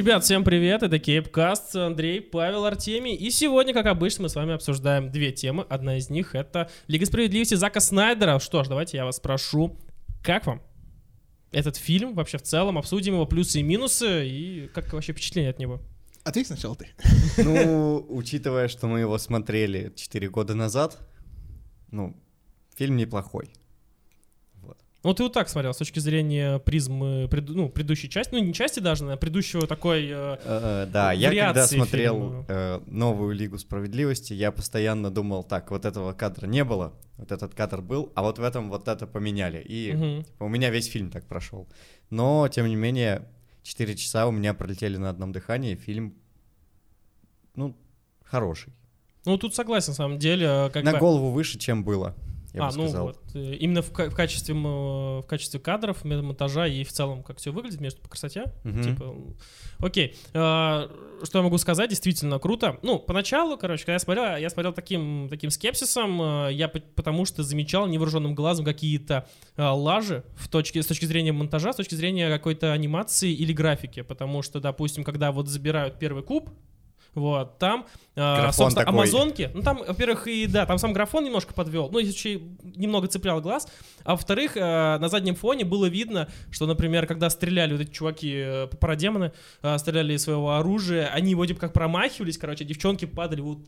Ребят, всем привет, это CapeCast, Андрей, Павел, Артемий, и сегодня, как обычно, мы с вами обсуждаем две темы. Одна из них — это Лига справедливости Зака Снайдера. Что ж, давайте я вас спрошу, как вам этот фильм вообще в целом, обсудим его плюсы и минусы, и как вообще впечатление от него? Ответь сначала ты. Ну, учитывая, что мы его смотрели 4 года назад, фильм неплохой. Ну, ты вот так смотрел, с точки зрения призмы, предыдущей части, не части даже, а предыдущего такой да, я когда смотрел «Новую лигу справедливости», я постоянно думал, так, вот этого кадра не было, вот этот кадр был, а вот в этом вот это поменяли. И у меня весь фильм так прошел. Но, тем не менее, 4 часа у меня пролетели на одном дыхании, фильм, хороший. Ну, тут согласен, на самом деле. Как на голову выше, чем было. Именно в качестве кадров, монтажа и в целом, как все выглядит, между по красоте. Окей. Что я могу сказать? Действительно круто. Поначалу, когда я смотрел таким скепсисом, потому что замечал невооруженным глазом какие-то лажи с точки зрения монтажа, с точки зрения какой-то анимации или графики. Потому что, допустим, когда вот забирают первый куб, вот, там, собственно, такой. Амазонки. Ну, там, во-первых, там сам графон немножко подвел, еще немного цеплял глаз. А во-вторых, на заднем фоне было видно, что, например, когда стреляли вот эти чуваки, парадемоны, стреляли из своего оружия, они вроде бы как промахивались, короче, девчонки падали вот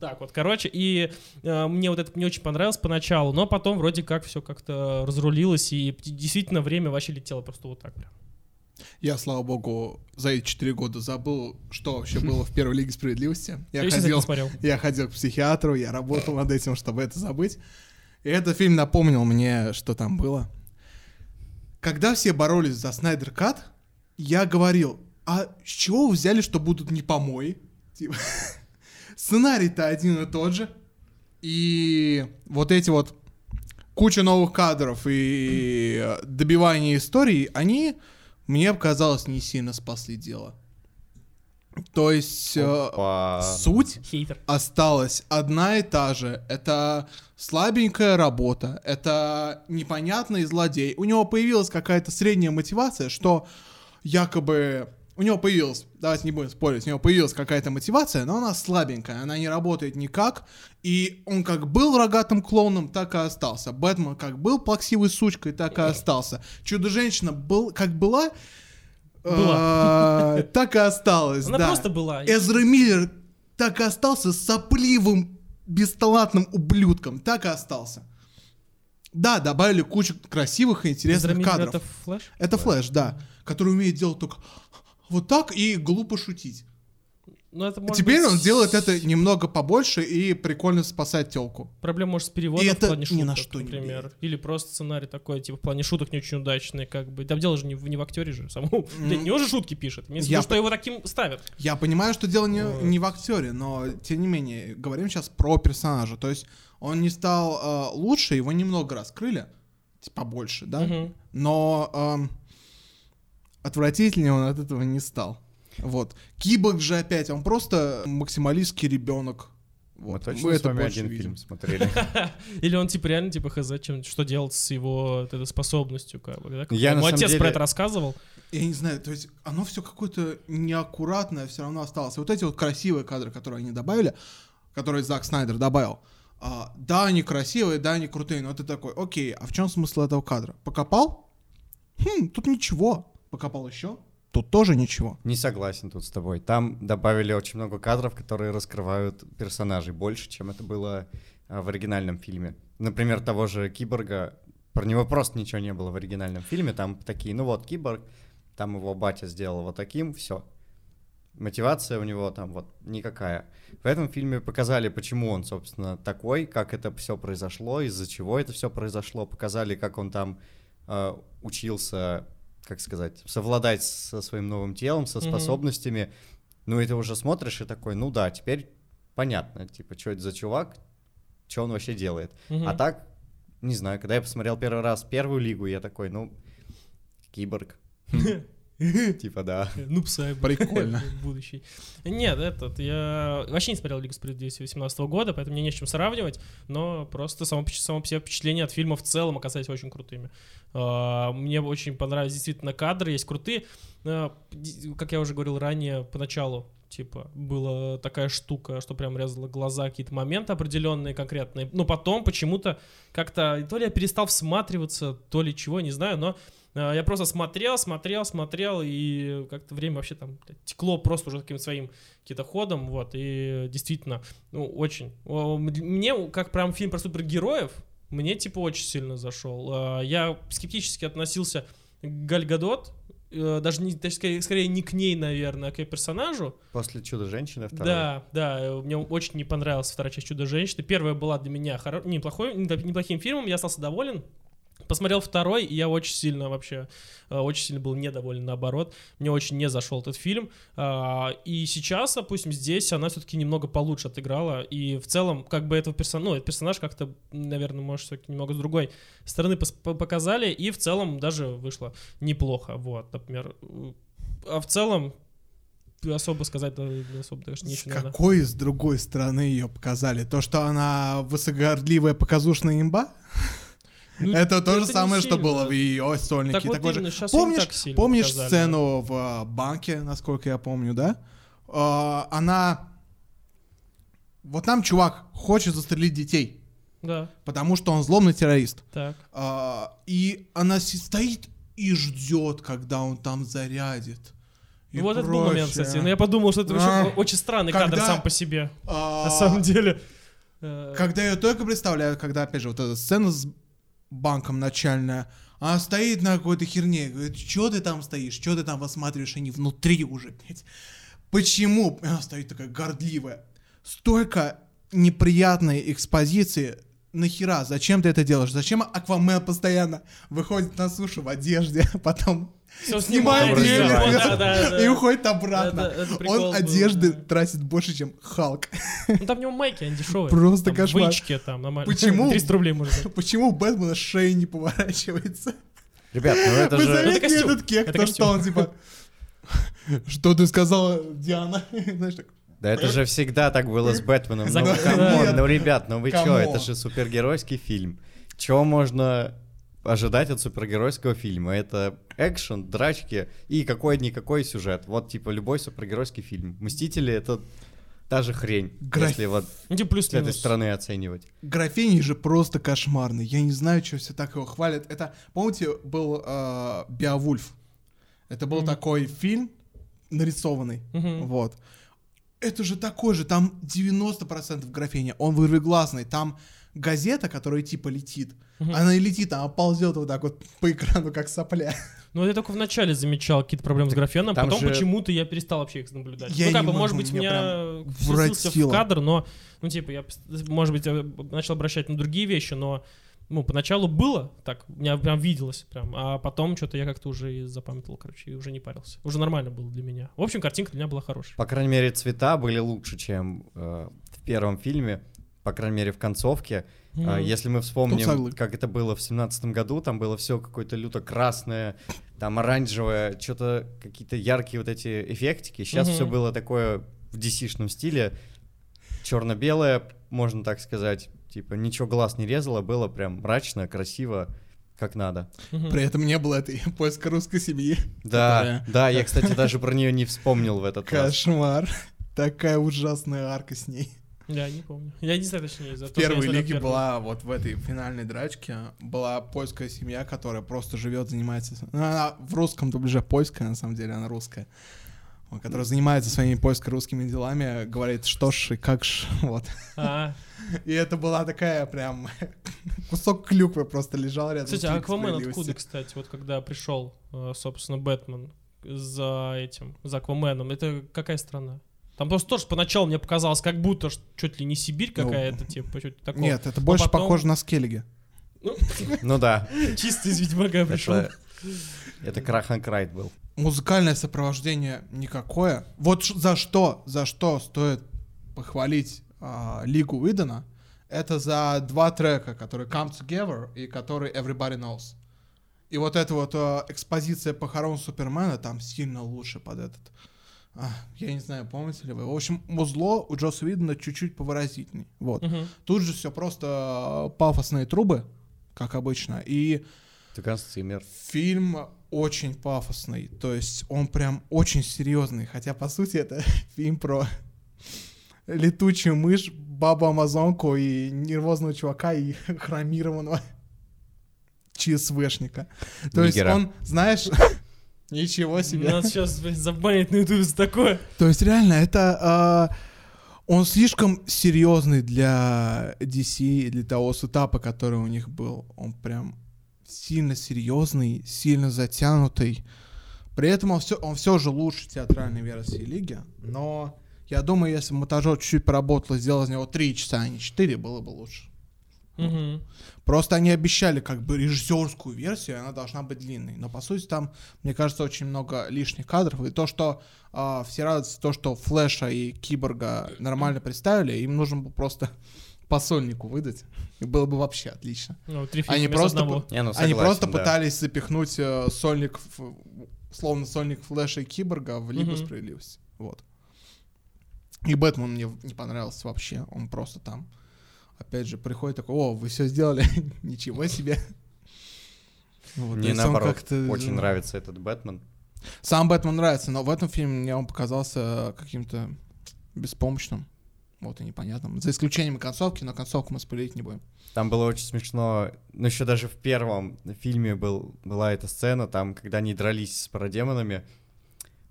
так вот, короче. И мне вот это не очень понравилось поначалу, но потом вроде как все как-то разрулилось, и действительно время вообще летело просто вот так прям. Я, слава богу, за эти 4 года забыл, что вообще было в первой Лиге справедливости. Я ходил к психиатру, я работал над этим, чтобы это забыть. И этот фильм напомнил мне, что там было. Когда все боролись за Снайдер-кат, я говорил, а с чего вы взяли, что будут не помои? Типа, сценарий-то один и тот же. И вот эти вот куча новых кадров и добивание истории, они... Мне показалось, не сильно спасли дело. То есть суть осталась одна и та же. Это слабенькая работа, это непонятный злодей. У него появилась какая-то средняя мотивация, что якобы... давайте не будем спорить, у него появилась какая-то мотивация, но она слабенькая, она не работает никак. И он как был рогатым клоуном, так и остался. Бэтмен как был плаксивой сучкой, так и остался. Чудо-женщина была, так и осталась. Она просто была. Эзра Миллер так и остался сопливым, бесталантным ублюдком, так и остался. Да, добавили кучу красивых и интересных кадров. Это Флэш? Это Флэш, да. Который умеет делать только... Вот так и глупо шутить. Теперь он делает это немного побольше и прикольно спасает тёлку. Проблема, может, с переводом в плане шуток, ни на что например. Не или просто сценарий такой, типа, в плане шуток не очень удачный, как бы. Там дело же не в актере же самому. Не он же шутки пишет. Что его таким ставят. Я понимаю, что дело не в актере, но, тем не менее, говорим сейчас про персонажа. То есть он не стал лучше, его немного раскрыли, побольше, да? Но... Отвратительнее он от этого не стал. Вот. Киборг же опять, он просто максималистский ребенок. Вот. Мы с вами один фильм смотрели. Или он реально хз, что делать с его способностью. Ему отец про это рассказывал. Я не знаю, то есть оно все какое-то неаккуратное все равно осталось. Вот эти вот красивые кадры, которые они добавили, которые Зак Снайдер добавил, да, они красивые, да, они крутые, но ты такой, окей, а в чем смысл этого кадра? Покопал? Тут ничего. Покопал еще? Тут тоже ничего. Не согласен тут с тобой. Там добавили очень много кадров, которые раскрывают персонажей больше, чем это было в оригинальном фильме. Например, того же Киборга. Про него просто ничего не было в оригинальном фильме. Там такие, Киборг, там его батя сделал вот таким, все. Мотивация у него там никакая. В этом фильме показали, почему он, собственно, такой, как это все произошло, из-за чего это все произошло. Показали, как он там учился... как сказать, совладать со своим новым телом, со способностями. И ты уже смотришь и такой, теперь понятно, что это за чувак, что он вообще делает. А так, не знаю, когда я посмотрел первый раз первую лигу, я такой, Киборг. Типа, да. Нупсай. Прикольно. Будущий. Нет, я вообще не смотрел «Лигу справедливости» 2018 года, поэтому мне не с чем сравнивать, но просто само по себе впечатление от фильма в целом оказались очень крутыми. Мне очень понравились действительно кадры, есть крутые. Как я уже говорил ранее, поначалу типа была такая штука, что прям резала глаза, какие-то моменты определенные, конкретные. Но потом почему-то как-то то ли я перестал всматриваться, то ли чего, не знаю, но я просто смотрел, и как-то время вообще там текло просто уже таким своим каким-то ходом, вот, и действительно, ну, очень. Мне, как прям фильм про супергероев, мне, типа, очень сильно зашел. Я скептически относился к Галь Гадот, даже не, скорее не к ней, наверное, а к ее персонажу. После «Чудо-женщины» второй. Да, мне очень не понравилась вторая часть «Чудо-женщины». Первая была для меня неплохим фильмом, я остался доволен. Посмотрел второй, и я очень сильно был недоволен, наоборот. Мне очень не зашел этот фильм. И сейчас, допустим, здесь она все-таки немного получше отыграла. И в целом, как бы этот персонаж как-то, наверное, может, все-таки немного с другой стороны показали. И в целом даже вышло неплохо. Вот, например. А в целом особо сказать даже нечего. С какой, с другой стороны ее показали? То, что она высокогордливая показушная имба? Ну, это то же самое, что было в ее сольнике. Помнишь сцену в банке, насколько я помню, да? Она... Вот там чувак хочет застрелить детей. Да. Потому что он злобный террорист. Так. И она стоит и ждет, когда он там зарядит. Ну вот этот был момент, кстати. Но я подумал, что это еще очень странный кадр сам по себе. На самом деле. Когда я только представляю, когда, опять же, вот эта сцена с банком начальная, она стоит на какой-то херне, говорит, что ты там стоишь, что ты там высматриваешь, они внутри уже, блядь. Почему? Она стоит такая гордливая. Столько неприятной экспозиции, нахера, зачем ты это делаешь? Зачем Аквамен постоянно выходит на сушу в одежде, а потом все снимает и уходит обратно? Он одежды тратит больше, чем Халк. Ну там у него майки, они дешевые. Просто кошмар. Вычки там, нормально. 300 рублей может быть. Почему у Бэтмена шея не поворачивается? Ребят, ну это же... Это костюм. Это костюм. Что ты сказала, Диана? Знаешь, так... Да это же всегда так было с Бэтменом. Ну, камон, ну, ребят, ну вы чё, это же супергеройский фильм. Чё можно ожидать от супергеройского фильма? Это экшен, драчки и какой-никакой сюжет. Вот, типа, любой супергеройский фильм. «Мстители» — это та же хрень, если вот с этой стороны оценивать. «Графиня» же просто кошмарный. Я не знаю, чё все так его хвалят. Это, помните, был «Беовульф». Это был такой фильм нарисованный, вот. Это же такой же, там 90% графения, он вырвиглазный, там газета, которая типа летит, она и летит, она ползет вот так вот по экрану, как сопля. Ну, я только вначале замечал какие-то проблемы с графеном, там потом же... почему-то я перестал вообще их наблюдать. Я может быть, меня врезался в кадр, но, ну, типа, я, может быть, я начал обращать на другие вещи, но, ну, поначалу было так, меня прям виделось, прям, а потом что-то я как-то уже запамятовал, короче, и уже не парился. Уже нормально было для меня. В общем, картинка для меня была хорошая. По крайней мере, цвета были лучше, чем в первом фильме, по крайней мере, в концовке. Если мы вспомним, как это было в 17 году, там было все какое-то люто красное, там оранжевое, что-то какие-то яркие вот эти эффектики. Сейчас все было такое в DC-шном стиле, черно-белое, можно так сказать. Типа, ничего глаз не резало, было прям мрачно, красиво, как надо. При этом не было этой поиска русской семьи. Да, да, я, кстати, даже про нее не вспомнил в этот раз. Кошмар. Такая ужасная арка с ней. Я не помню. Я не знаю точнее. В первой лиге была, вот в этой финальной драчке, была польская семья, которая просто живет, занимается... Она в русском дубляже польская, на самом деле, она русская. Который занимается своими польско-русскими делами, говорит, что ж и как ж, вот. И это была такая прям... Кусок клюквы просто лежал рядом. Кстати, а Аквамен откуда, кстати, вот когда пришел, собственно, Бэтмен за этим, за Акваменом? Это какая страна? Там просто тоже поначалу мне показалось, как будто чуть ли не Сибирь какая-то, типа, что-то такое. Нет, это больше похоже на Скеллиги. Ну да. Чисто из Ведьмака пришел. Это Крахенкрайт был. Музыкальное сопровождение никакое. Вот за что стоит похвалить Лигу Уидона, это за 2 трека, которые Come Together и который Everybody Knows. И вот эта вот экспозиция похорон Супермена там сильно лучше под этот... я не знаю, помните ли вы. В общем, музло у Джосса Видена чуть-чуть повыразительней. Вот. Угу. Тут же все просто пафосные трубы, как обычно. И фильм очень пафосный. То есть он прям очень серьезный. Хотя, по сути, это фильм про летучую мышь, бабу-амазонку и нервозного чувака и хромированного ЧСВшника. То есть он, знаешь... Ничего себе. Нас сейчас забанят на ютубе за такое. То есть реально, это... он слишком серьезный для DC и для того сетапа, который у них был. Он прям сильно серьезный, сильно затянутый. При этом он все же лучше театральной версии Лиги. Но я думаю, если монтажер чуть-чуть поработал и сделал из него 3 часа, а не 4, было бы лучше. Угу. Просто они обещали как бы режиссерскую версию, и она должна быть длинной. Но по сути там, мне кажется, очень много лишних кадров. И то, что все радуются, то, что Флэша и Киборга нормально представили, им нужно было просто по сольнику выдать. И было бы вообще отлично. Ну, они просто пытались запихнуть сольник, словно сольник Флэша и Киборга в Лигу справедливости. Вот. И Бэтмен мне не понравился вообще. Он просто там... Опять же, приходит такой: «О, вы все сделали, ничего себе». Вот, мне наоборот очень нравится этот Бэтмен. Сам Бэтмен нравится, но в этом фильме мне он показался каким-то беспомощным, вот и непонятным. За исключением концовки, но концовку мы спойлерить не будем. Там было очень смешно, но еще даже в первом фильме была эта сцена, там, когда они дрались с парадемонами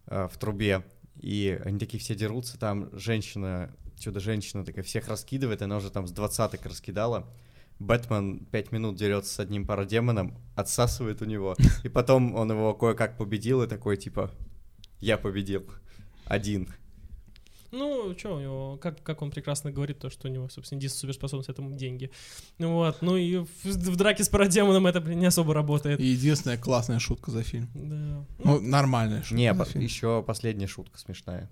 в трубе, и они такие все дерутся, там женщина... Чудо-женщина такая всех раскидывает, она уже там с 20-ок раскидала. Бэтмен 5 минут дерется с одним парадемоном, отсасывает у него. И потом он его кое-как победил и такой, типа, я победил. Один. Ну, что у него, как он прекрасно говорит, то, что у него, собственно, единственная суперспособность — это деньги. Вот, ну и в драке с парадемоном это, блин, не особо работает. И единственная классная шутка за фильм. Да. Ну, нормальная шутка. Не, еще последняя шутка смешная.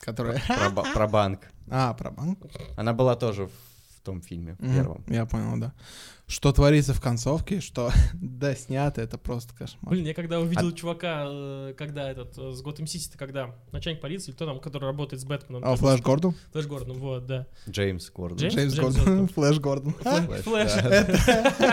Которая... Про банк. Про банк. Она была тоже в том фильме, в первом. Я понял, да. Что творится в концовке, что доснято, это просто кошмар. Блин, я когда увидел чувака, когда с Готэм Сити, когда начальник полиции, кто там, который работает с Бэтменом. Флэш Гордон? Флэш Гордон, вот, да. Джеймс Гордон. Джеймс Гордон. Флэш Гордон. Флэш.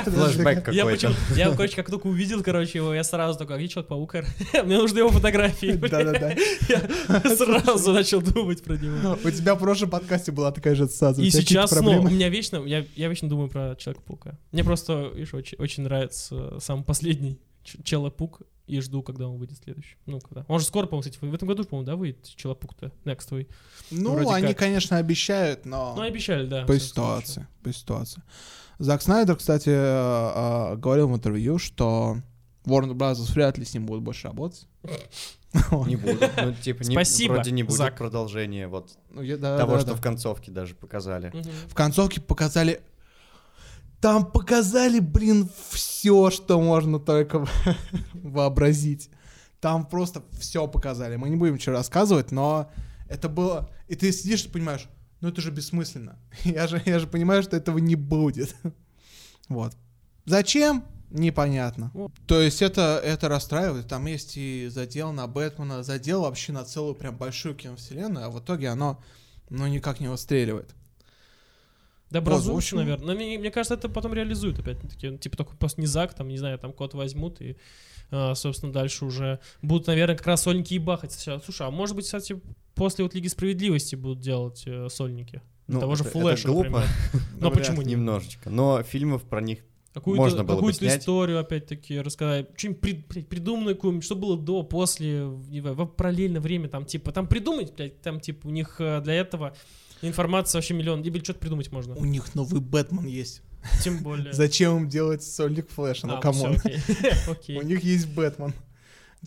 Флэшбэк какой-то. Я, короче, как только увидел, его, я сразу такой: а Человек-паук? Мне нужны его фотографии. Да-да-да. Я сразу начал думать про него. У тебя в прошлом подкасте была такая же ассоциация. И сейчас, у меня вечно, я вечно думаю про Человека-паука. Мне просто, видишь, очень нравится сам последний Человек-паук, и жду, когда он выйдет следующий. Ну, когда. Он же скоро, по-моему, кстати, в этом году, по-моему, да, выйдет Человек-паук-то, Next Way. Ну, вроде они, как, конечно, обещают, но... Ну, обещали, да. По ситуации. Зак Снайдер, кстати, говорил в интервью, что Warner Bros. Вряд ли с ним будут больше работать. Не будут. Ну, типа, вроде не будет продолжения вот того, что в концовке даже показали. В концовке показали... Там показали, блин, все, что можно только вообразить. Там просто все показали. Мы не будем ничего рассказывать, но это было... И ты сидишь и понимаешь, ну это же бессмысленно. Я же понимаю, что этого не будет. Вот. Зачем? Непонятно. То есть это расстраивает. Там есть и задел на Бэтмена, задел вообще на целую прям большую киновселенную, а в итоге оно, никак не выстреливает. Доброзумцы, наверное. Но мне кажется, это потом реализуют опять-таки. Типа только просто не Зак, там, не знаю, там код возьмут и, собственно, дальше уже будут, наверное, как раз сольники и бахать. Слушай, а может быть, кстати, после вот Лиги Справедливости будут делать сольники? Ну, того же Флэша, например. Но почему нет? Немножечко. Но фильмов про них можно было бы снять. Какую-то историю, опять-таки, рассказать. Что-нибудь придуманное какую-нибудь, что было до, после, в параллельное время, там, типа, там придумать, блядь, там, типа, у них для этого... Информация вообще миллион, или что-то придумать можно. У них новый Бэтмен есть. Тем более. Зачем им делать сольник Флэша? Ну, камон. У них есть Бэтмен,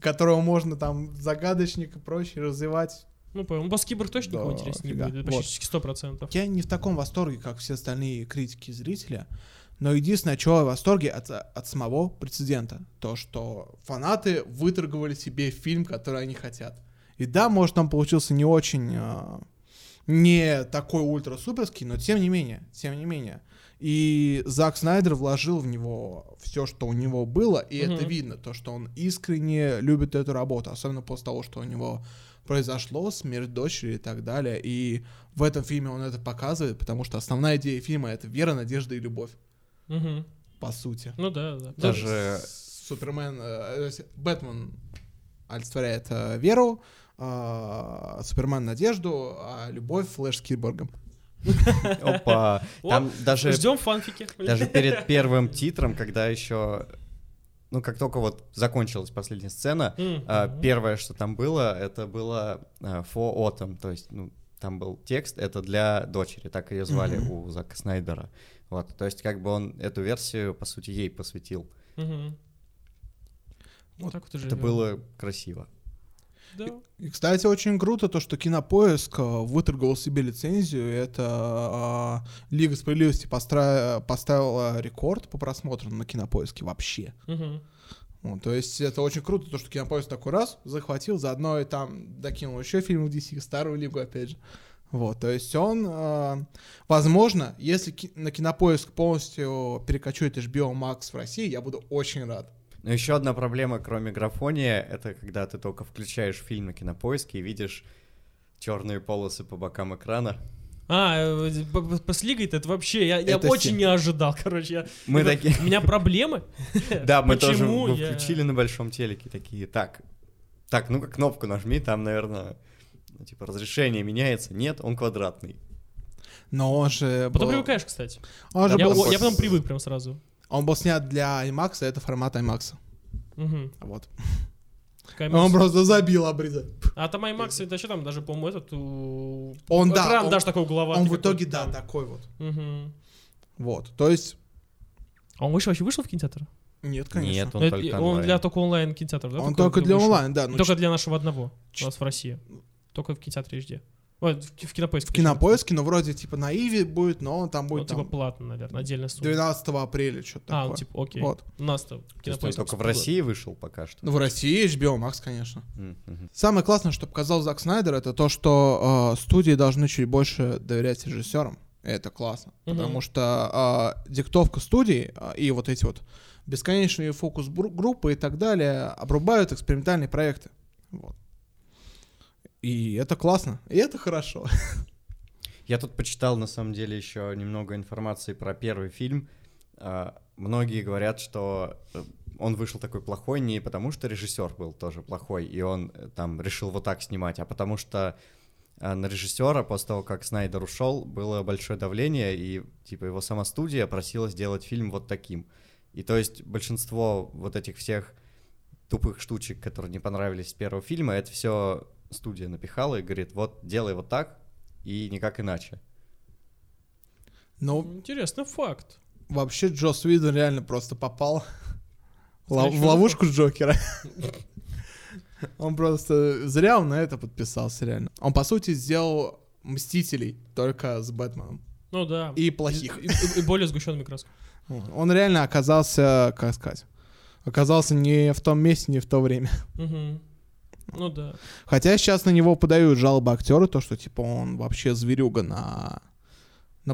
которого можно там загадочник и прочее развивать. Ну, по-моему, Киборг точно никого интереснее не будет, почти 100%. Я не в таком восторге, как все остальные критики и зрители, но единственное, чего я в восторге от самого прецедента, то, что фанаты выторговали себе фильм, который они хотят. И да, может, он получился не очень... Не такой ультра-суперский, но тем не менее. И Зак Снайдер вложил в него все, что у него было, и это видно, то, что он искренне любит эту работу, особенно после того, что у него произошло, смерть дочери и так далее. И в этом фильме он это показывает, потому что основная идея фильма — это вера, надежда и любовь. Угу. По сути. Ну да, да. Даже Супермен, Бэтмен олицетворяет веру, Супермен — надежду, а любовь — Флэш с Киборгом. Опа. Там даже ждем фанфики. Даже перед первым титром, когда еще, ну как только вот закончилась последняя сцена, первое, что там было, это было For Autumn, то есть, ну там был текст, это для дочери, так ее звали у Зака Снайдера, вот, то есть как бы он эту версию по сути ей посвятил. Вот так вот уже это было красиво. Да. И, кстати, очень круто то, что Кинопоиск выторговал себе лицензию. Это Лига справедливости поставила рекорд по просмотрам на Кинопоиске вообще. Ну, то есть это очень круто, то, что Кинопоиск такой раз захватил, заодно и там докинул еще фильм в DC, Старую Лигу опять же. Вот, то есть он, возможно, если на Кинопоиск полностью перекочует HBO Max в России, я буду очень рад. Но еще одна проблема, кроме графония, это когда ты только включаешь фильм на Кинопоиске и видишь черные полосы по бокам экрана. А, с Лигой-то это вообще, я это очень не ожидал, короче. Мы такие... У меня проблемы. Да, мы тоже включили на большом телеке такие, так, ну-ка кнопку нажми, там, наверное, типа разрешение меняется. Нет, он квадратный. Но он же... Потом привыкаешь, кстати. Я потом привык прям сразу. Он был снят для IMAX, это формат IMAX. Вот. Он просто забил обрезать. А там IMAX, это еще там даже, по-моему, этот... Он, да. Экран даже такой угловатый. Он в итоге, да, такой вот. Вот, то есть... А он вообще вышел в кинотеатр? Нет, конечно. Нет, он только онлайн. Он для только онлайн кинотеатров, да? Он только для онлайн, да. Только для нашего одного, у нас в России. Только в кинотеатре HD. В Кинопоиске. В Кинопоиске, но вроде типа на Иви будет, но он там будет. Ну, там, типа платно, наверное, отдельная сумма. 12 апреля что-то такое. А, ну, типа, окей. Вот. У нас-то Кинопоиск. Только в России вышел пока что. Ну, в России HBO Max, конечно. Самое классное, что показал Зак Снайдер, это то, что студии должны чуть больше доверять режиссерам. Это классно. Потому что диктовка студий и вот эти вот бесконечные фокус-группы и так далее обрубают экспериментальные проекты. Вот. И это классно, и это хорошо. Я тут почитал, на самом деле, еще немного информации про первый фильм. Многие говорят, что он вышел такой плохой не потому, что режиссер был тоже плохой, и он там решил вот так снимать, а потому что на режиссера после того, как Снайдер ушел, было большое давление, и типа его сама студия просила сделать фильм вот таким. И то есть большинство вот этих всех тупых штучек, которые не понравились с первого фильма, это все... студия напихала и говорит, вот, делай вот так и никак иначе. Ну, интересный факт. Вообще Джосс Виден реально просто попал в ловушку Джокера. Он просто зря он на это подписался реально. Он, по сути, сделал «Мстителей» только с Бэтменом. Ну да. И плохих. И более сгущенными красками. Он реально оказался, как сказать, оказался не в том месте, не в то время. Угу. Ну да. Хотя сейчас на него подают жалобы актеры, то, что типа он вообще зверюга на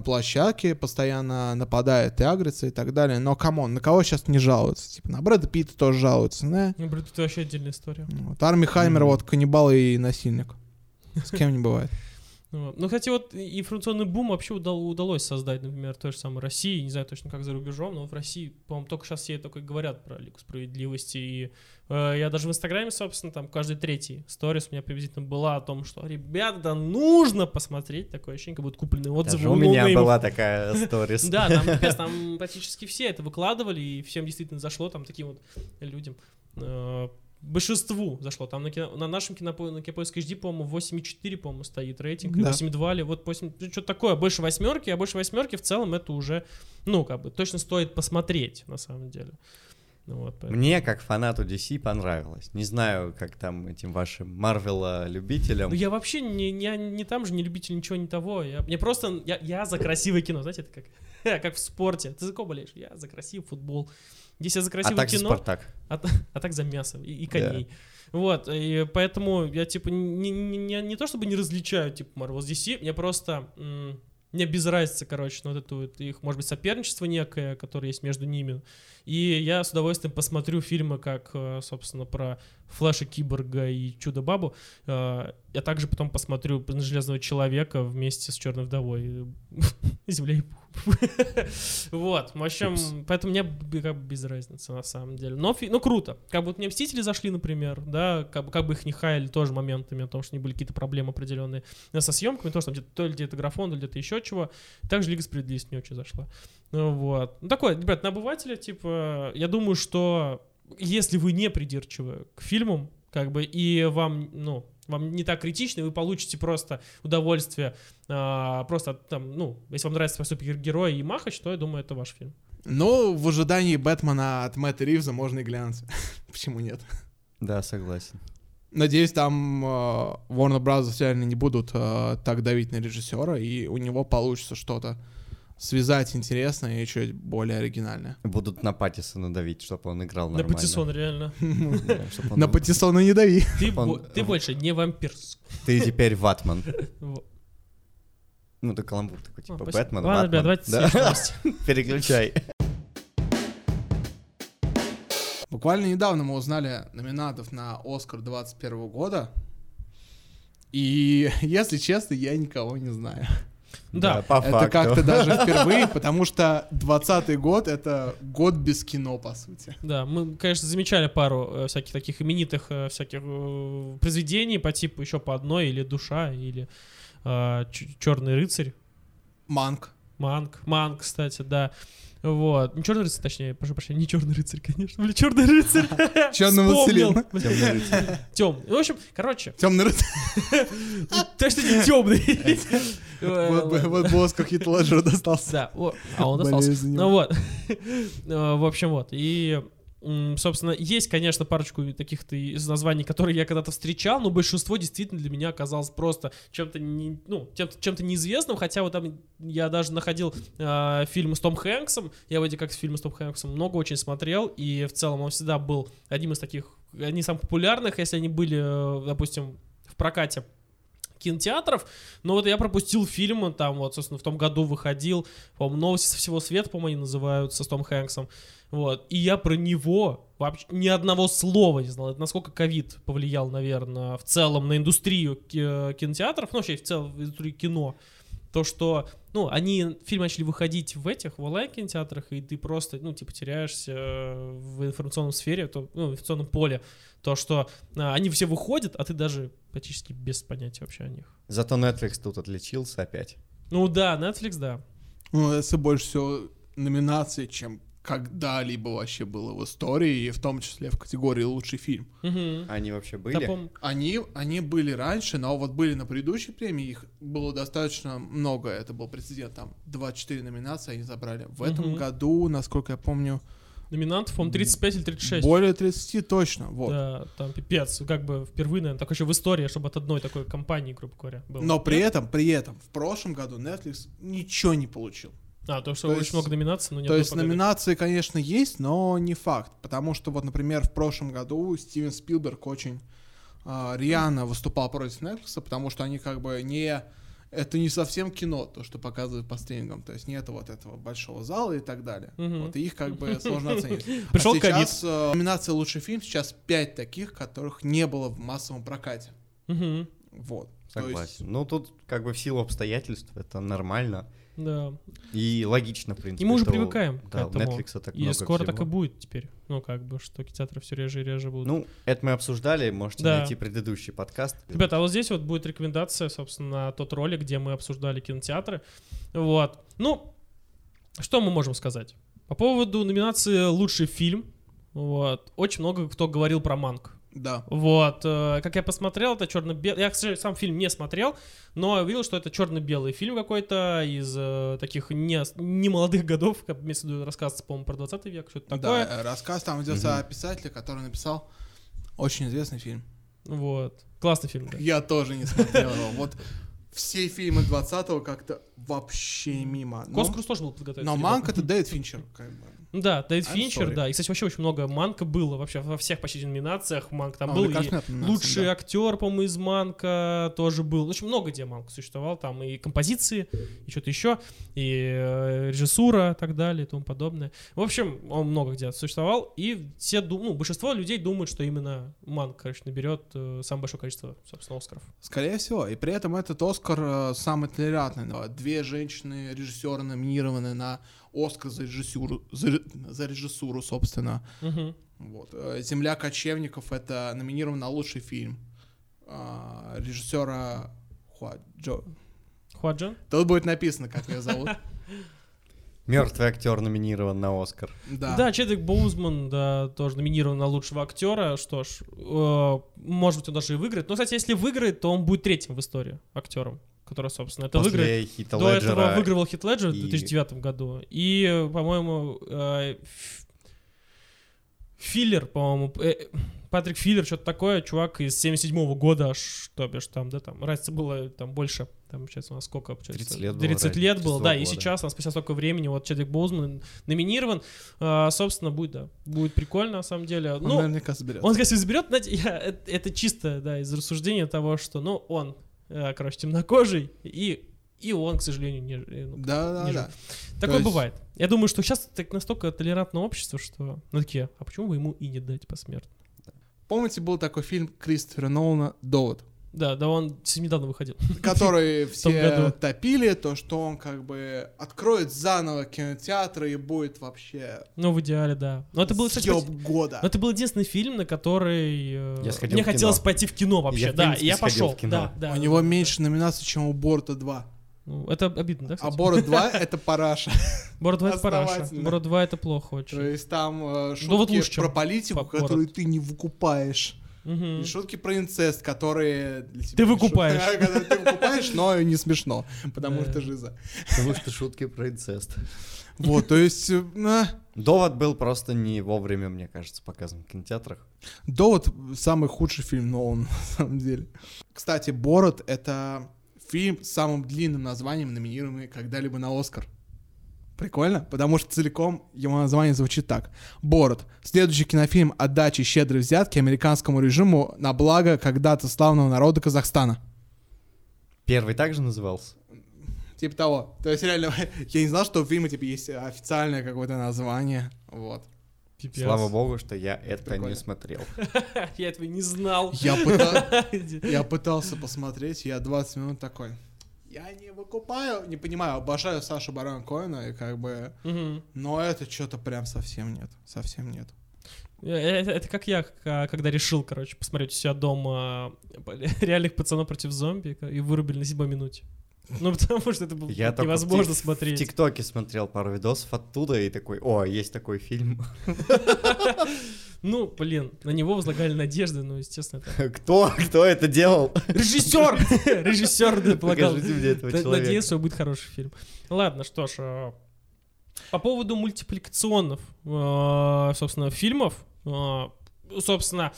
площадке, постоянно нападает и агрится и так далее. Но камон, на кого сейчас не жалуются? Типа на Брэда Питта тоже жалуются, да? Ну, Брэд Питт — это вообще отдельная история. Вот Арми Хаймер, вот каннибал и насильник. С кем не бывает. Ну, кстати, вот информационный бум вообще удалось создать, например, той же самой России, не знаю точно, как за рубежом, но в России, по-моему, только сейчас все только говорят про Лигу справедливости, и я даже в Инстаграме, собственно, там каждый третий сторис у меня приблизительно была о том, что, ребята, нужно посмотреть, такое ощущение, как будто купленные отзывы. Даже у меня была такая сторис. Да, там практически все это выкладывали, и всем действительно зашло, там, таким вот людям. Большинству зашло. Там на нашем Кинопоиске HD, по-моему, 8,4, по-моему, стоит рейтинг, да. 8,2 или вот 8, что-то такое, больше восьмерки, а больше восьмерки в целом это уже, ну, как бы, точно стоит посмотреть, на самом деле. Ну, вот, мне, как фанату DC, понравилось. Не знаю, как там этим вашим Марвела-любителям. Ну, я вообще не там же, не любитель ничего не того. Мне просто... Я за красивое кино, знаете, это как в спорте. Ты за кого болеешь? Я за красивый футбол. Здесь я за красивое кино. За Спартак. А так за мясо и коней. Yeah. Вот, и поэтому я, типа, не то чтобы не различаю, типа, Marvel с DC, я просто... Мне без разницы, короче, на вот это вот их, может быть, соперничество некое, которое есть между ними. И я с удовольствием посмотрю фильмы, как, собственно, про Флэша, Киборга и Чудо-бабу. Я также потом посмотрю Железного человека вместе с Черной вдовой. Земля и пух. Вот, в общем, поэтому мне как бы без разницы, на самом деле. Но круто. Как бы мне Мстители зашли, например, да, как бы их не хаяли тоже моментами, о том, что у них были какие-то проблемы определенные со съемками, то, что там то ли где-то графон, то ли где-то еще чего. Также Лига справедливости не очень зашла. Вот. Ну, такое, ребят, на обывателя, типа, я думаю, что если вы не придирчивы к фильмам, как бы, и вам, ну, вам не так критично, вы получите просто удовольствие, просто там, ну, если вам нравится супергерой и махач, то, я думаю, это ваш фильм. Ну, в ожидании Бэтмена от Мэтта Ривза можно и глянуть. Почему нет? Да, согласен. Надеюсь, там Warner Bros. Реально не будут так давить на режиссера, и у него получится что-то связать интересное и чуть более оригинальное. Будут на Патисона давить, чтобы он играл нормально. На Патисона, реально. На Патисона не дави. Ты больше не вампир. Ты теперь Ватман. Ну, ты каламбур такой, типа Бэтмен, Ватман. Ладно, ребят, давайте съесть. Переключай. Буквально недавно мы узнали номинантов на Оскар 2021 года. И, если честно, я никого не знаю. Да, по факту. Это как-то даже впервые, потому что 2020 год — это год без кино, по сути. Да, мы, конечно, замечали пару всяких таких именитых всяких произведений по типу еще по одной, или «Душа», или «Черный рыцарь». «Манк», кстати, да. Вот. Не «Черный рыцарь», точнее, прошу прощения, не «Черный рыцарь», конечно. Блин, «Черный рыцарь». Черный властелин. «Темный рыцарь». Темный. В общем, короче. «Темный рыцарь». Точно не темный. Вот босс какие-то ложер достался. Да, а он достался. Ну вот. В общем, вот. И, собственно, есть, конечно, парочку таких-то из названий, которые я когда-то встречал, но большинство действительно для меня оказалось просто чем-то неизвестным, хотя вот там я даже находил фильмы с Том Хэнксом, я вроде как фильмы с Том Хэнксом много очень смотрел, и в целом он всегда был одним из таких, одним из самых популярных, если они были, допустим, в прокате кинотеатров, но вот я пропустил фильмы, там вот, собственно, в том году выходил, по-моему, «Новости со всего света», по-моему, они называются, с Том Хэнксом, вот, и я про него вообще ни одного слова не знал. Это насколько ковид повлиял, наверное, в целом на индустрию кинотеатров, ну, вообще, в целом, в индустрию кино, то, что, ну, они, фильмы начали выходить в этих, в онлайн-кинотеатрах, и ты просто, ну, типа, теряешься в информационном сфере, в информационном поле, то, что они все выходят, а ты даже практически без понятия вообще о них. Зато Netflix тут отличился опять. Ну да, Netflix, да. Ну, это больше всего номинаций, чем когда-либо вообще было в истории, и в том числе в категории «Лучший фильм». Угу. Они вообще были? Да, они были раньше, но вот были на предыдущей премии, их было достаточно много, это был прецедент, там 24 номинации они забрали. В этом году, насколько я помню... Номинантов, по-моему, 35 или 36. Более 30 точно, вот. Да, там пипец, как бы впервые, наверное, так еще в истории, чтобы от одной такой компании, грубо говоря, было. Но при этом, в прошлом году Netflix ничего не получил. А, то, что то очень есть, много номинаций, но не то есть победы. Номинации, конечно, есть, но не факт. Потому что, вот, например, в прошлом году Стивен Спилберг очень рьяно выступал против Netflix, потому что они как бы не... Это не совсем кино, то, что показывают по стримингам. То есть нет вот этого большого зала и так далее. Вот и их как бы сложно оценить. Пришел ковид. Номинация «Лучший фильм» сейчас 5 таких, которых не было в массовом прокате. Вот. Согласен. Ну, тут как бы в силу обстоятельств это нормально. Да. И логично, в принципе. И мы уже привыкаем к этому. Netflix'а так много скоро всего. Так и будет теперь. Ну, как бы, что кинотеатры все реже и реже будут. Ну, это мы обсуждали, можете найти предыдущий подкаст. Ребята, а вот здесь вот будет рекомендация, собственно, на тот ролик, где мы обсуждали кинотеатры. Вот. Ну, что мы можем сказать? По поводу номинации «Лучший фильм». Вот. Очень много кто говорил про «Манк». Да. Вот. Как я посмотрел, это черно-белый. Я, к сожалению, сам фильм не смотрел, но увидел, что это черно-белый фильм какой-то из таких не молодых годов, как вместе рассказ, по-моему, про 20 век, что-то такое. Да, рассказ там идет о писателе, который написал очень известный фильм. Вот. Классный фильм, да. Я тоже не смотрел его. Вот все фильмы 20-го как-то вообще мимо. Коскурс тоже был подготовлен. Но «Манк» — это Дэвид Финчер, как бы. Да, Дэвид Финчер, да. И, кстати, вообще очень много Манка было. Вообще во всех почти номинациях Манк там был. И лучший актер, по-моему, из Манка тоже был. Очень много где Манк существовал. Там и композиции, и что-то еще, и режиссура, и так далее, и тому подобное. В общем, он много где существовал. И все большинство людей думают, что именно Манк, конечно, наберет самое большое количество, собственно, Оскаров. Скорее всего. И при этом этот Оскар самый толерантный. Две женщины-режиссеры номинированы на Оскар за режиссуру, собственно. Угу. Вот. «Земля кочевников» — это номинирован на лучший фильм режиссера Хуаджо. Тут будет написано, как ее зовут. Мертвый актер номинирован на Оскар. Да, Чедвик Боузман тоже номинирован на лучшего актера. Что ж, может быть, он даже и выиграет. Но, кстати, если выиграет, то он будет третьим в истории актером, который, собственно, это выиграет. До этого выигрывал Хит Леджер в 2009 году. И, по-моему, Патрик Филлер, что-то такое, чувак из 77 года, то бишь там, да, там, разница была там больше, там, сейчас у нас сколько, получается? 30 лет было, да, года. И сейчас, у нас спустя столько времени, вот Чедвик Боузман номинирован, собственно, будет прикольно, на самом деле. Он наверняка соберет. Он, конечно, соберет, знаете, это чисто, да, из рассуждения того, что, он, короче, темнокожий, и он, к сожалению, не жив. Такое есть... бывает. Я думаю, что сейчас так настолько толерантное общество, что... такие, а почему бы ему и не дать посмертно? Помните, был такой фильм Кристофера Нолана «Довод»? Да, он недавно выходил. Который все топили, то, что он как бы откроет заново кинотеатры и будет вообще... в идеале, да. Но это был, кстати, года. Но это был единственный фильм, на который... Мне хотелось пойти в кино вообще, да, и я пошел. У него меньше номинаций, чем у «Бората 2». Это обидно, да, кстати? А «Борат 2» — это параша. «Борат 2» — это параша. «Борат 2» — это плохо очень. То есть там шутки про политику, которую ты не выкупаешь. Угу. И шутки про инцест, которые для тебя ты выкупаешь. Ты выкупаешь, но не смешно, потому что жиза. Потому что шутки про инцест. Вот, то есть... «Довод» был просто не вовремя, мне кажется, показан в кинотеатрах. «Довод» — самый худший фильм, но он на самом деле. Кстати, «Борат» — это фильм с самым длинным названием, номинированный когда-либо на «Оскар». Прикольно, потому что целиком его название звучит так. «Борат. Следующий кинофильм о даче щедрой взятки американскому режиму на благо когда-то славного народа Казахстана». Первый также назывался? Типа того. То есть реально, я не знал, что у фильма типа есть официальное какое-то название. Вот. Пипец. Слава богу, что я это не смотрел. Я этого не знал. Я пытался посмотреть, я 20 минут такой... Я не выкупаю, не понимаю, обожаю Сашу Барон Коэна, и как бы... Угу. Но это что-то прям совсем нет. Это как я, когда решил, короче, посмотреть у себя дома реальных пацанов против зомби и вырубили на 7 минуте. Потому что это было невозможно смотреть. Я в ТикТоке смотрел пару видосов оттуда и такой, есть такой фильм. На него возлагали надежды, естественно. Кто это делал? Режиссер! Режиссер полагал. Покажите мне этого человека. Надеюсь, что будет хороший фильм. Ладно, что ж. По поводу мультипликационных, собственно, фильмов. Собственно,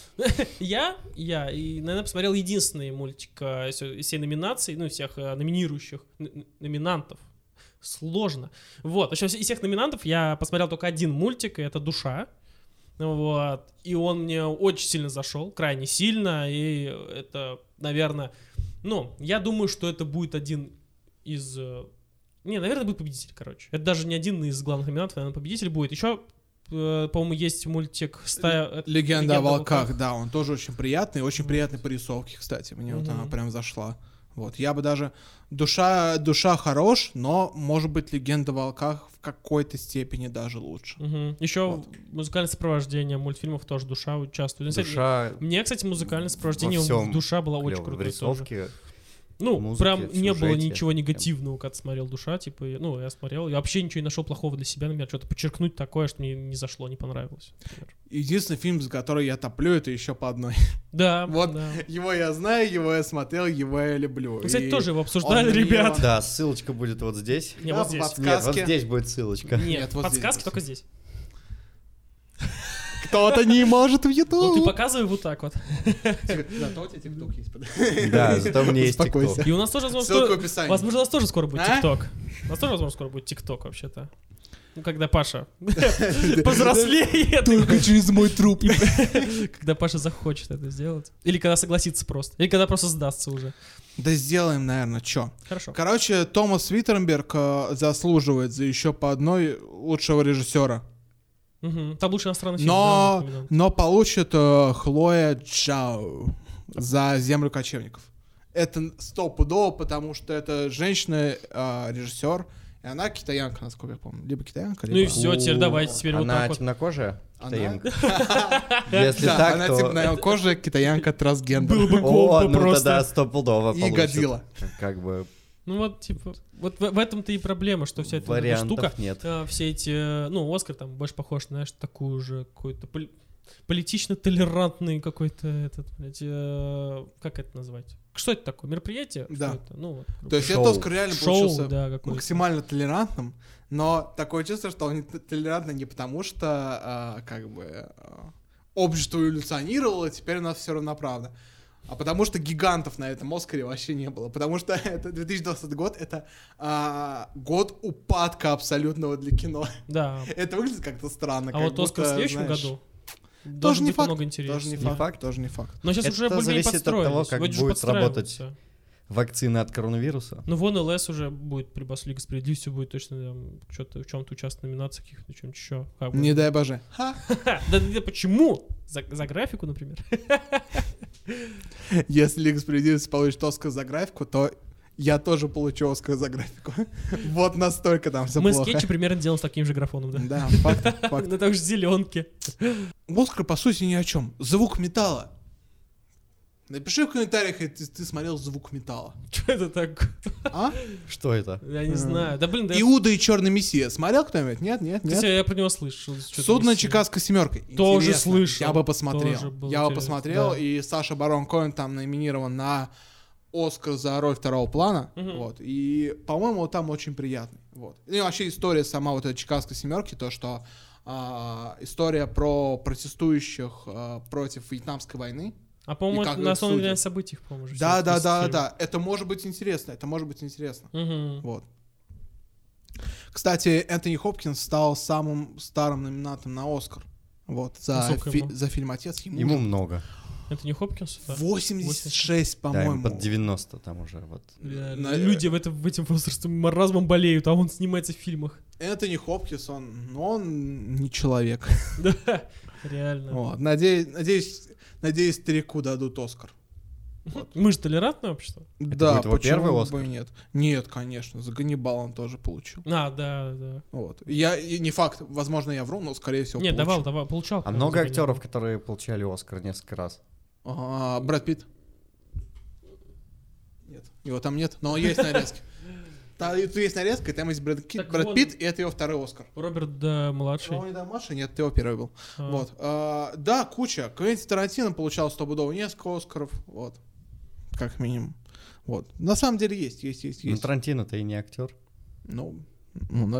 я, наверное, посмотрел единственный мультик из всей номинации, всех номинирующих, номинантов. Сложно. Вот. В общем, из всех номинантов я посмотрел только один мультик, и это «Душа». И он мне очень сильно зашел, крайне сильно, и это, наверное, я думаю, что это будет один из... наверное, будет победитель, короче. Это даже не один из главных номинантов, наверное, победитель будет. Еще, по-моему, есть мультик «Легенда о волках», да, он тоже очень приятный, приятной порисовки, кстати, мне вот она прям зашла. Вот, я бы даже... Душа хорош, но, может быть, «Легенда о волках» в какой-то степени даже лучше. Угу. Еще музыкальное сопровождение мультфильмов тоже «Душа» участвует. Душа... Мне, кстати, музыкальное сопровождение «Душа» было очень крутой тоже. Музыки, прям сюжете, не было ничего негативного, когда смотрел «Душа». Типа, я смотрел, я вообще ничего не нашел плохого для себя, например, что-то подчеркнуть такое, что мне не зашло, не понравилось. Например. Единственный фильм, за который я топлю, это «Еще по одной». Да. Вот да. Его я знаю, его я смотрел, его я люблю. Кстати, тоже его обсуждали, ребят. Да, ссылочка будет вот здесь. Нет, вот здесь. Подсказки. Нет, вот здесь будет ссылочка. Нет, вот подсказки здесь. Только здесь. Кто-то не может в YouTube. Ты показывай вот так вот. Зато у тебя ТикТок есть. Да, зато у меня есть ТикТок. И у нас тоже, возможно, скоро будет ТикТок. У нас тоже, возможно, скоро будет ТикТок вообще-то. Ну, когда Паша повзрослеет. Только через мой труп. Когда Паша захочет это сделать. Или когда согласится просто. Или когда просто сдастся уже. Да сделаем, наверное, чё. Хорошо. Короче, Томас Виттерберг заслуживает за еще по одной лучшего режиссера. Там лучший иностранный фильм. Но получит Хлоя Чжао за «Землю кочевников». Это стопудово, потому что это женщина-режиссер. И она китаянка, насколько я помню. Либо китаянка, либо... Ну и все, теперь давайте. Теперь вот так вот. Она темнокожая? Китаянка. Если так, то... Она темнокожая, китаянка, трансгендер. Было бы комбо просто. Ну тогда стопудово получит. И годзилла. Как бы... Ну вот, типа, вот в этом-то и проблема, что вся эта штука... нет. Все эти... Ну, Оскар там больше похож, знаешь, такую же какую-то... Политично-толерантный какой-то этот, блядь, как это назвать? Что это такое? Мероприятие? Да. Это? Ну, вот, то есть этот Оскар реально получился, да, максимально толерантным, но такое чувство, что он толерантный не потому, что как бы общество эволюционировало, теперь у нас все равноправно, а потому что гигантов на этом Оскаре вообще не было, потому что это 2020 год, это год упадка абсолютного для кино. Да. Это выглядит как-то странно. А вот Оскар в следующем году? Тоже не факт, тоже не факт. Но сейчас это уже более подстроилось. От того, как вроде будет работать вакцина от коронавируса. Ну вон ЛС уже будет при Лиге справедливости, будет точно там, что-то в чем-то участвовать в номинациях, каких-то чем-то еще. Не дай боже. Да почему? За графику, например. Если Лига справедливости получит Оскар за графику, то я тоже получу Оскар за графику. Вот настолько там все плохо. Мы скетчи примерно делаем с таким же графоном, да? Да, факт. На той же зеленке. Оскар, по сути, ни о чем. Звук металла. Напиши в комментариях, если ты смотрел «Звук металла». Что это такое? А? Что это? Я не знаю. Да блин, да. «Иуда и черный мессия». Смотрел кто-нибудь? Нет. Кстати, я про него слышал. «Судно Чикагской семеркой». Тоже слышал. Я бы посмотрел. И Саша Барон Коэн там номинирован на Оскар за роль второго плана, вот, и, по-моему, там очень приятный, вот. И вообще история сама вот этой «Чикагской семерки», то, что история про протестующих против Вьетнамской войны. А, по-моему, это на основе реальных событий, по-моему, же. Да, это может быть интересно, вот. Кстати, Энтони Хопкинс стал самым старым номинантом на Оскар, вот, за фильм «Отец». Ему много. Это не Хопкинс? 86, по-моему. Да, под 90 там уже. Вот. Люди в этом возрасте маразмом болеют, а он снимается в фильмах. Это не Хопкинс, он не человек. Да, реально. Вот. Надеюсь, старику дадут Оскар. Вот. Мы же толерантное общество. Да, почему бы нет? Нет, конечно, за «Ганнибал» он тоже получил. Да. Вот. Не факт, возможно, я вру, но, скорее всего, получил. Нет, давал, получал. А много актеров, которые получали Оскар несколько раз? Брэд Питт. Нет, его там нет, но есть нарезки. Там есть нарезка, и там есть Брэд Питт, и это его второй Оскар. Роберт младший. Нет, это его первый был. Вот. Да, куча. Квентин Тарантино получал стопудово несколько Оскаров. Вот. Как минимум. Вот. На самом деле есть. Но Тарантино-то и не актер. Ну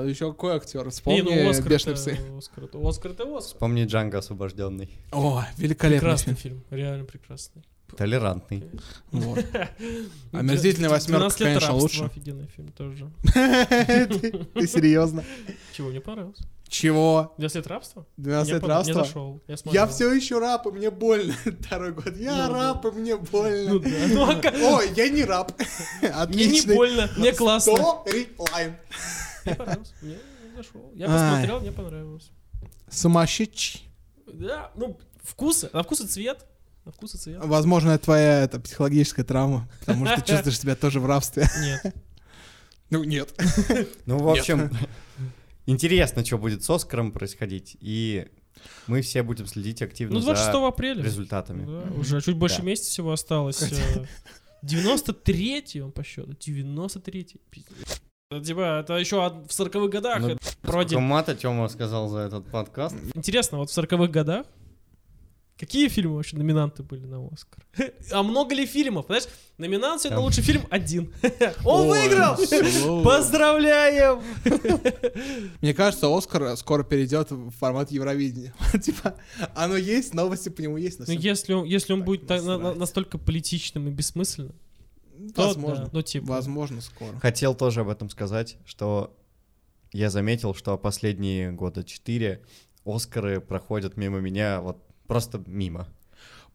еще какой актер? Вспомни «Бешеные псы». Оскар — это Оскар. Вспомни «Джанго освобожденный». О, великолепный. Прекрасный фильм. Реально прекрасный. Толерантный. Вот. «Омерзительная восьмерка», конечно, лучше. Офигенный фильм тоже. Ты серьезно? Чего, мне понравилось? Чего? 12 лет рабства? 12 лет рабства? Я зашел. Я все еще раб, и мне больно. Второй год. Я раб, и мне больно. Ой, я не раб. Мне не больно, мне классно. Сторилайн. Мне понравилось. Мне зашел. Я посмотрел, мне понравилось. Сумасшедший. Да, вкусы. На вкус и цвет. Возможно, это твоя психологическая травма, потому что ты чувствуешь себя тоже в рабстве. Нет. Нет. В общем, интересно, что будет с Оскаром происходить, и мы все будем следить активно за результатами. Уже чуть больше месяца всего осталось. 93-й он по счету. 93-й. Это еще в 40-х годах. Сколько мата Тёма сказал за этот подкаст. Интересно, вот в 40-х годах какие фильмы вообще номинанты были на Оскар? А много ли фильмов? Понимаешь, номинация на лучший фильм один. Он выиграл! Поздравляем! Мне кажется, Оскар скоро перейдет в формат Евровидения. Типа, оно есть, новости по нему есть. Но если он будет настолько политичным и бессмысленным, возможно, скоро. Хотел тоже об этом сказать, что я заметил, что последние года 4 Оскары проходят мимо меня, вот просто мимо.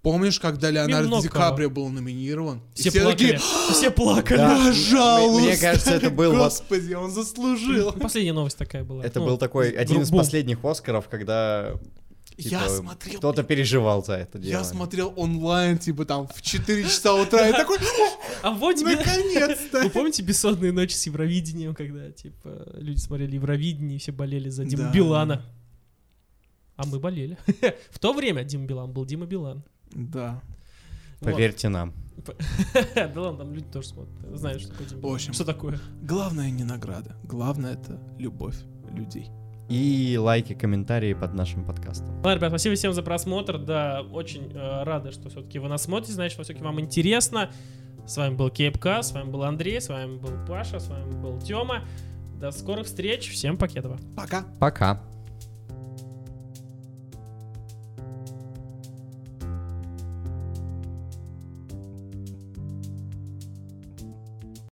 Помнишь, когда Леонардо Ди Каприо был номинирован? Все плакали. Все плакали. Да. Пожалуйста. Мне кажется, это был... Господи, он заслужил. Последняя новость такая была. Это был такой один из последних Оскаров, когда... Типа, я смотрел... Кто-то переживал за это дело. Я смотрел онлайн, типа, там, в 4 часа утра, и такой... А вот тебе... Наконец-то! Вы помните «Бессонные ночи» с Евровидением, когда, типа, люди смотрели Евровидение, и все болели за Диму Билана? А мы болели. В то время Дима Билан был Дима Билан. Да. Поверьте нам. Да ладно, там люди тоже смотрят. Знают, что такое Дима Билан. Что такое? Главное не награда. Главное — это любовь людей. И лайки, комментарии под нашим подкастом. Ладно, ребят, спасибо всем за просмотр. Да, очень рады, что все-таки вы нас смотрите. Значит, что все-таки вам интересно. С вами был CapeCast, с вами был Андрей, с вами был Паша, с вами был Тёма. До скорых встреч. Всем покедова. Пока. Пока.